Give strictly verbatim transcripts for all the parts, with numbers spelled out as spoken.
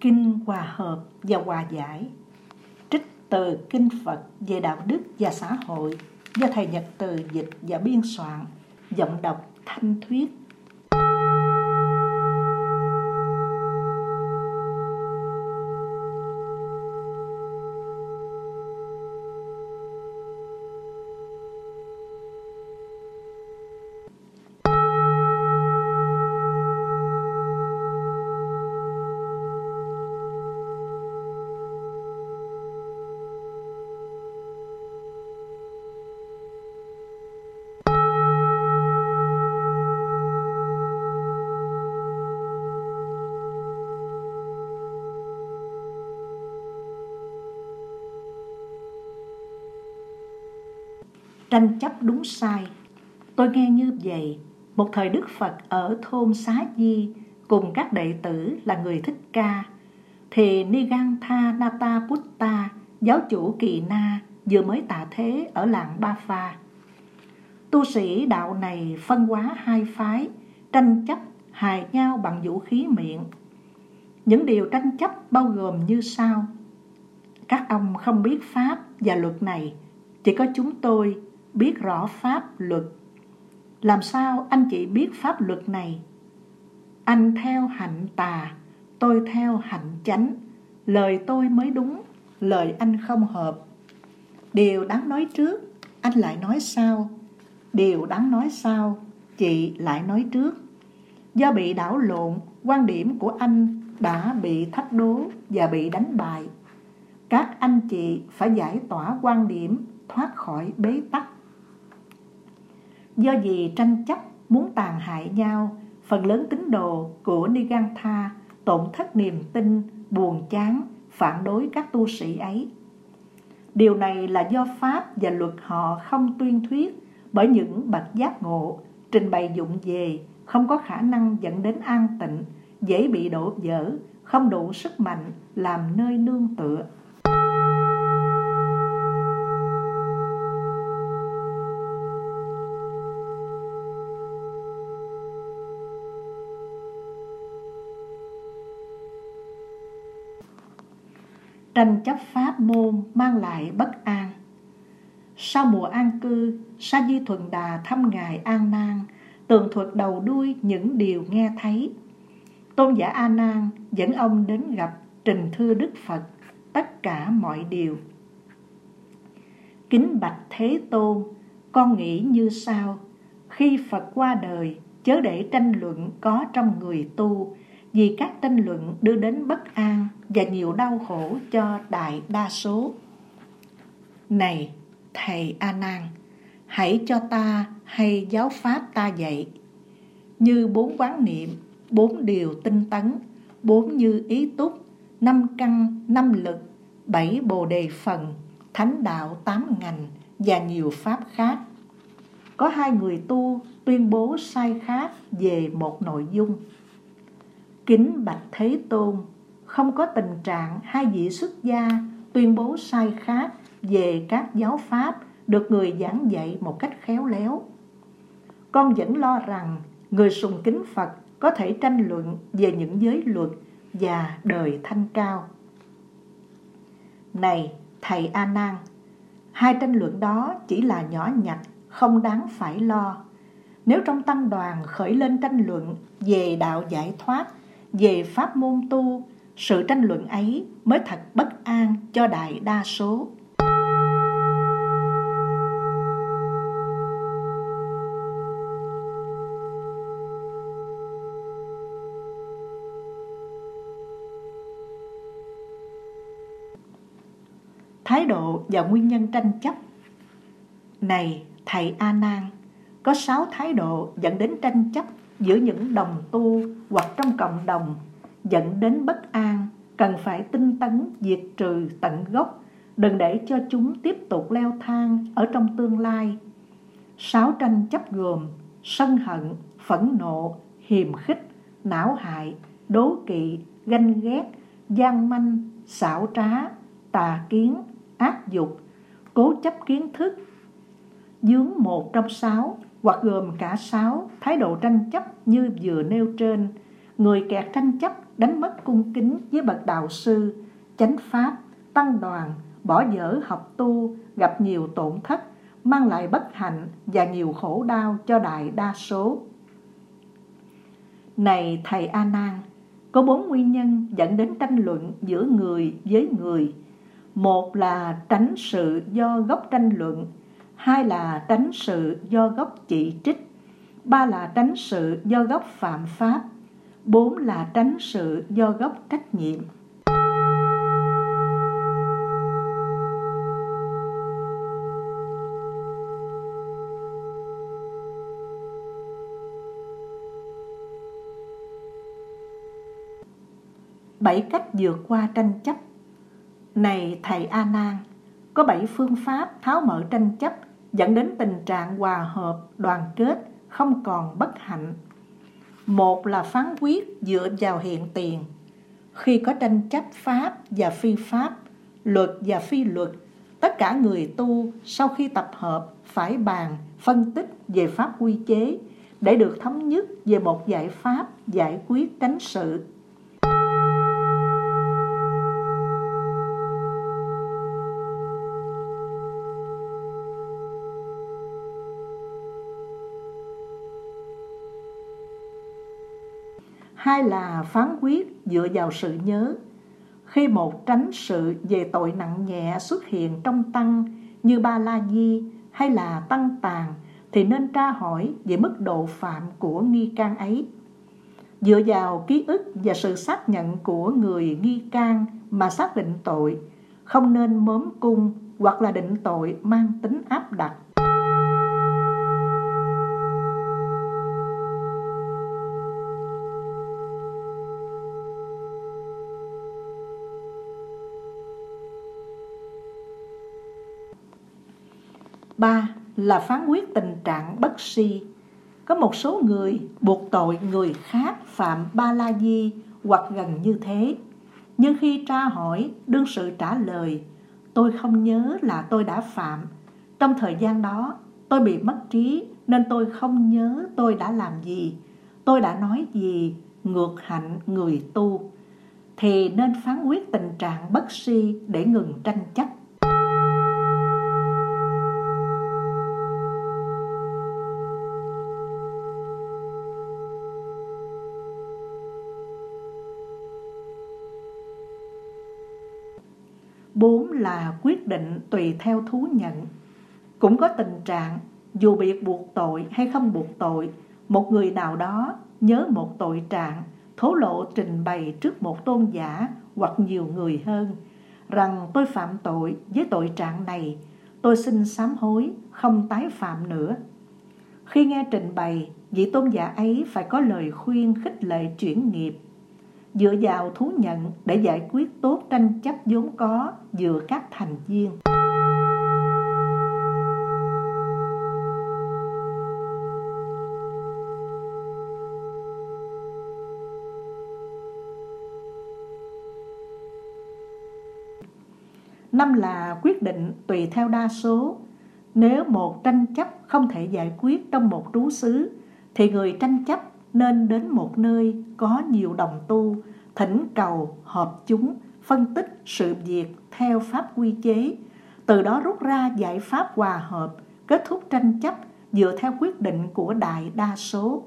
Kinh Hòa Hợp và Hòa Giải, trích từ Kinh Phật về đạo đức và xã hội do thầy Nhật Từ dịch và biên soạn, giọng đọc Thanh Thuyết. Tranh chấp đúng sai. Tôi nghe như vậy, một thời Đức Phật ở thôn Xá Di cùng các đệ tử là người Thích Ca, thì Nigantha Nataputta, giáo chủ Kỳ Na, vừa mới tạ thế ở làng Ba Pha. Tu sĩ đạo này phân hóa hai phái, tranh chấp hài nhau bằng vũ khí miệng. Những điều tranh chấp bao gồm như sau: các ông không biết pháp và luật này, chỉ có chúng tôi biết rõ pháp luật. Làm sao anh chị biết pháp luật này? Anh theo hạnh tà, tôi theo hạnh chánh. Lời tôi mới đúng, lời anh không hợp. Điều đáng nói trước, anh lại nói sau. Điều đáng nói sau, chị lại nói trước. Do bị đảo lộn, quan điểm của anh đã bị thách đố và bị đánh bại. Các anh chị phải giải tỏa quan điểm, thoát khỏi bế tắc. Do vì tranh chấp muốn tàn hại nhau, phần lớn tín đồ của Nigantha tổn thất niềm tin, buồn chán, phản đối các tu sĩ ấy. Điều này là do pháp và luật họ không tuyên thuyết bởi những bậc giác ngộ, trình bày vụng về, không có khả năng dẫn đến an tịnh, dễ bị đổ vỡ, không đủ sức mạnh làm nơi nương tựa. Tranh chấp pháp môn mang lại bất an. Sau mùa an cư, Sa-di-thuận-đà thăm ngài A Nan, tường thuật đầu đuôi những điều nghe thấy. Tôn giả A Nan dẫn ông đến gặp, trình thưa Đức Phật tất cả mọi điều. Kính bạch Thế Tôn, con nghĩ như sau: khi Phật qua đời, chớ để tranh luận có trong người tu, vì các tranh luận đưa đến bất an và nhiều đau khổ cho đại đa số. Này thầy A Nan, hãy cho ta hay giáo pháp ta dạy như bốn quán niệm, bốn điều tinh tấn, bốn như ý túc, năm căn, năm lực, bảy bồ đề phần, thánh đạo tám ngành và nhiều pháp khác. Có hai người tu tuyên bố sai khác về một nội dung. Kính bạch Thế Tôn, không có tình trạng hai vị xuất gia tuyên bố sai khác về các giáo pháp được người giảng dạy một cách khéo léo. Con vẫn lo rằng người sùng kính Phật có thể tranh luận về những giới luật và đời thanh cao. Này thầy A Nan, hai tranh luận đó chỉ là nhỏ nhặt, không đáng phải lo. Nếu trong tăng đoàn khởi lên tranh luận về đạo giải thoát, về pháp môn tu, sự tranh luận ấy mới thật bất an cho đại đa số. Thái độ và nguyên nhân tranh chấp. Này thầy A Nan, có sáu thái độ dẫn đến tranh chấp giữa những đồng tu hoặc trong cộng đồng, dẫn đến bất an, cần phải tinh tấn diệt trừ tận gốc, đừng để cho chúng tiếp tục leo thang ở trong tương lai. Sáu tranh chấp gồm sân hận, phẫn nộ, hiềm khích, não hại, đố kỵ, ganh ghét, gian manh, xảo trá, tà kiến, ác dục, cố chấp kiến thức. Dướng một trong sáu hoặc gồm cả sáu thái độ tranh chấp như vừa nêu trên, người kẹt tranh chấp đánh mất cung kính với bậc đạo sư, chánh pháp, tăng đoàn, bỏ dở học tu, gặp nhiều tổn thất, mang lại bất hạnh và nhiều khổ đau cho đại đa số. Này thầy A Nan, có bốn nguyên nhân dẫn đến tranh luận giữa người với người. Một là tránh sự do gốc tranh luận, hai là tránh sự do gốc chỉ trích, ba là tránh sự do gốc phạm pháp, bốn là tránh sự do gốc trách nhiệm. Bảy cách vượt qua tranh chấp. Này thầy A Nan, có bảy phương pháp tháo mở tranh chấp dẫn đến tình trạng hòa hợp, đoàn kết, không còn bất hạnh. Một là phán quyết dựa vào hiện tiền. Khi có tranh chấp pháp và phi pháp, luật và phi luật, tất cả người tu sau khi tập hợp phải bàn, phân tích về pháp quy chế để được thống nhất về một giải pháp giải quyết tránh sự. Hai là phán quyết dựa vào sự nhớ. Khi một tránh sự về tội nặng nhẹ xuất hiện trong tăng như Ba La Di hay là Tăng Tàn thì nên tra hỏi về mức độ phạm của nghi can ấy. Dựa vào ký ức và sự xác nhận của người nghi can mà xác định tội, không nên mớm cung hoặc là định tội mang tính áp đặt. Ba là phán quyết tình trạng bất si. Có một số người buộc tội người khác phạm Ba La Di hoặc gần như thế. Nhưng khi tra hỏi, đương sự trả lời, tôi không nhớ là tôi đã phạm. Trong thời gian đó, tôi bị mất trí nên tôi không nhớ tôi đã làm gì, tôi đã nói gì, ngược hạnh người tu. Thì nên phán quyết tình trạng bất si để ngừng tranh chấp. Bốn là quyết định tùy theo thú nhận. Cũng có tình trạng, dù bị buộc tội hay không buộc tội, một người nào đó nhớ một tội trạng, thổ lộ trình bày trước một tôn giả hoặc nhiều người hơn, rằng tôi phạm tội với tội trạng này, tôi xin sám hối, không tái phạm nữa. Khi nghe trình bày, vị tôn giả ấy phải có lời khuyên khích lệ chuyển nghiệp, dựa vào thú nhận để giải quyết tốt tranh chấp vốn có giữa các thành viên. Năm là quyết định tùy theo đa số. Nếu một tranh chấp không thể giải quyết trong một trú xứ, thì người tranh chấp nên đến một nơi có nhiều đồng tu, thỉnh cầu, họp chúng, phân tích sự việc theo pháp quy chế, từ đó rút ra giải pháp hòa hợp, kết thúc tranh chấp dựa theo quyết định của đại đa số.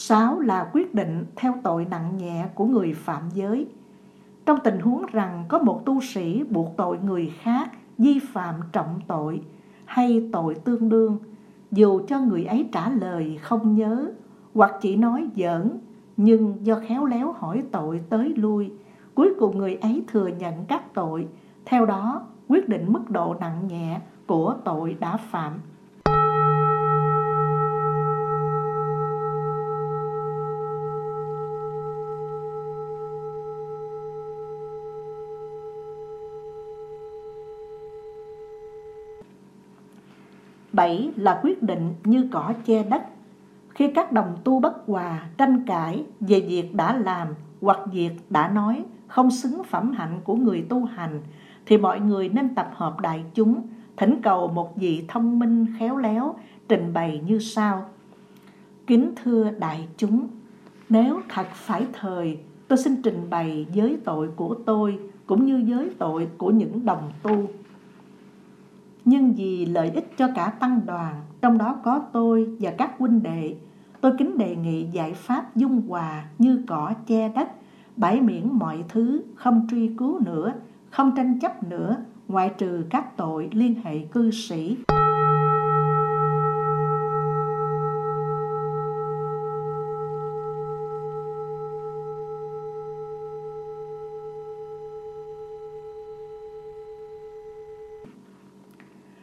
Sáu là quyết định theo tội nặng nhẹ của người phạm giới. Trong tình huống rằng có một tu sĩ buộc tội người khác vi phạm trọng tội hay tội tương đương, dù cho người ấy trả lời không nhớ hoặc chỉ nói giỡn, nhưng do khéo léo hỏi tội tới lui, cuối cùng người ấy thừa nhận các tội, theo đó quyết định mức độ nặng nhẹ của tội đã phạm. Bảy là quyết định như cỏ che đất. Khi các đồng tu bất hòa, tranh cãi về việc đã làm hoặc việc đã nói không xứng phẩm hạnh của người tu hành, thì mọi người nên tập hợp đại chúng, thỉnh cầu một vị thông minh khéo léo trình bày như sau. Kính thưa đại chúng, nếu thật phải thời, tôi xin trình bày giới tội của tôi cũng như giới tội của những đồng tu. Nhưng vì lợi ích cho cả tăng đoàn, trong đó có tôi và các huynh đệ, tôi kính đề nghị giải pháp dung hòa như cỏ che đất, bãi miễn mọi thứ, không truy cứu nữa, không tranh chấp nữa, ngoại trừ các tội liên hệ cư sĩ.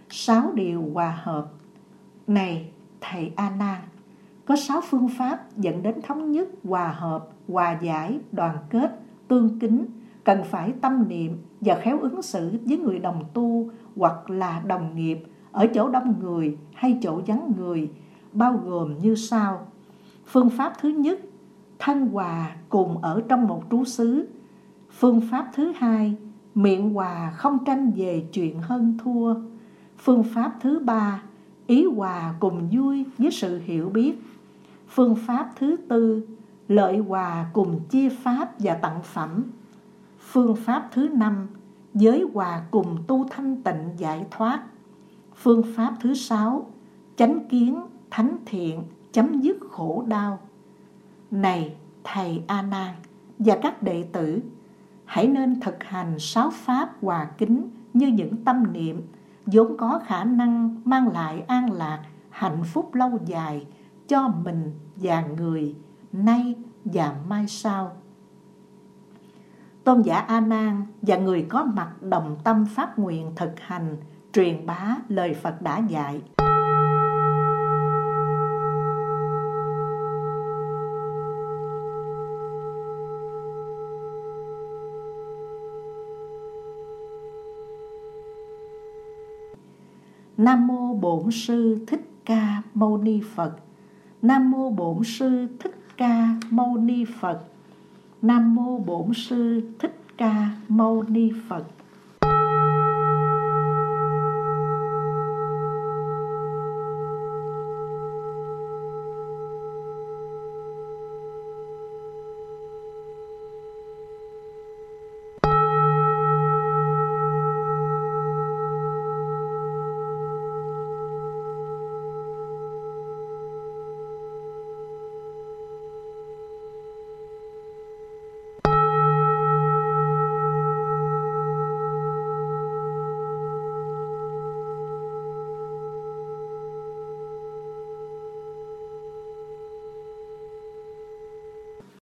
Sáu điều hòa hợp. Này thầy A Nan, có sáu phương pháp dẫn đến thống nhất, hòa hợp, hòa giải, đoàn kết, tương kính, cần phải tâm niệm và khéo ứng xử với người đồng tu hoặc là đồng nghiệp ở chỗ đông người hay chỗ vắng người, bao gồm như sau. Phương pháp thứ nhất, thân hòa cùng ở trong một trú xứ. Phương pháp thứ hai, miệng hòa không tranh về chuyện hơn thua. Phương pháp thứ ba, ý hòa cùng vui với sự hiểu biết. Phương pháp thứ tư, lợi hòa cùng chia pháp và tặng phẩm. Phương pháp thứ năm, giới hòa cùng tu thanh tịnh giải thoát. Phương pháp thứ sáu, chánh kiến, thánh thiện, chấm dứt khổ đau. Này thầy A Nan và các đệ tử, hãy nên thực hành sáu pháp hòa kính như những tâm niệm vốn có khả năng mang lại an lạc, hạnh phúc lâu dài cho mình và người, nay và mai sau. Tôn giả A Nan và người có mặt đồng tâm phát nguyện thực hành, truyền bá lời Phật đã dạy. Nam mô Bổn Sư Thích Ca Mâu Ni Phật. Nam mô Bổn Sư Thích Ca Mâu Ni Phật. Nam mô Bổn Sư Thích Ca Mâu Ni Phật.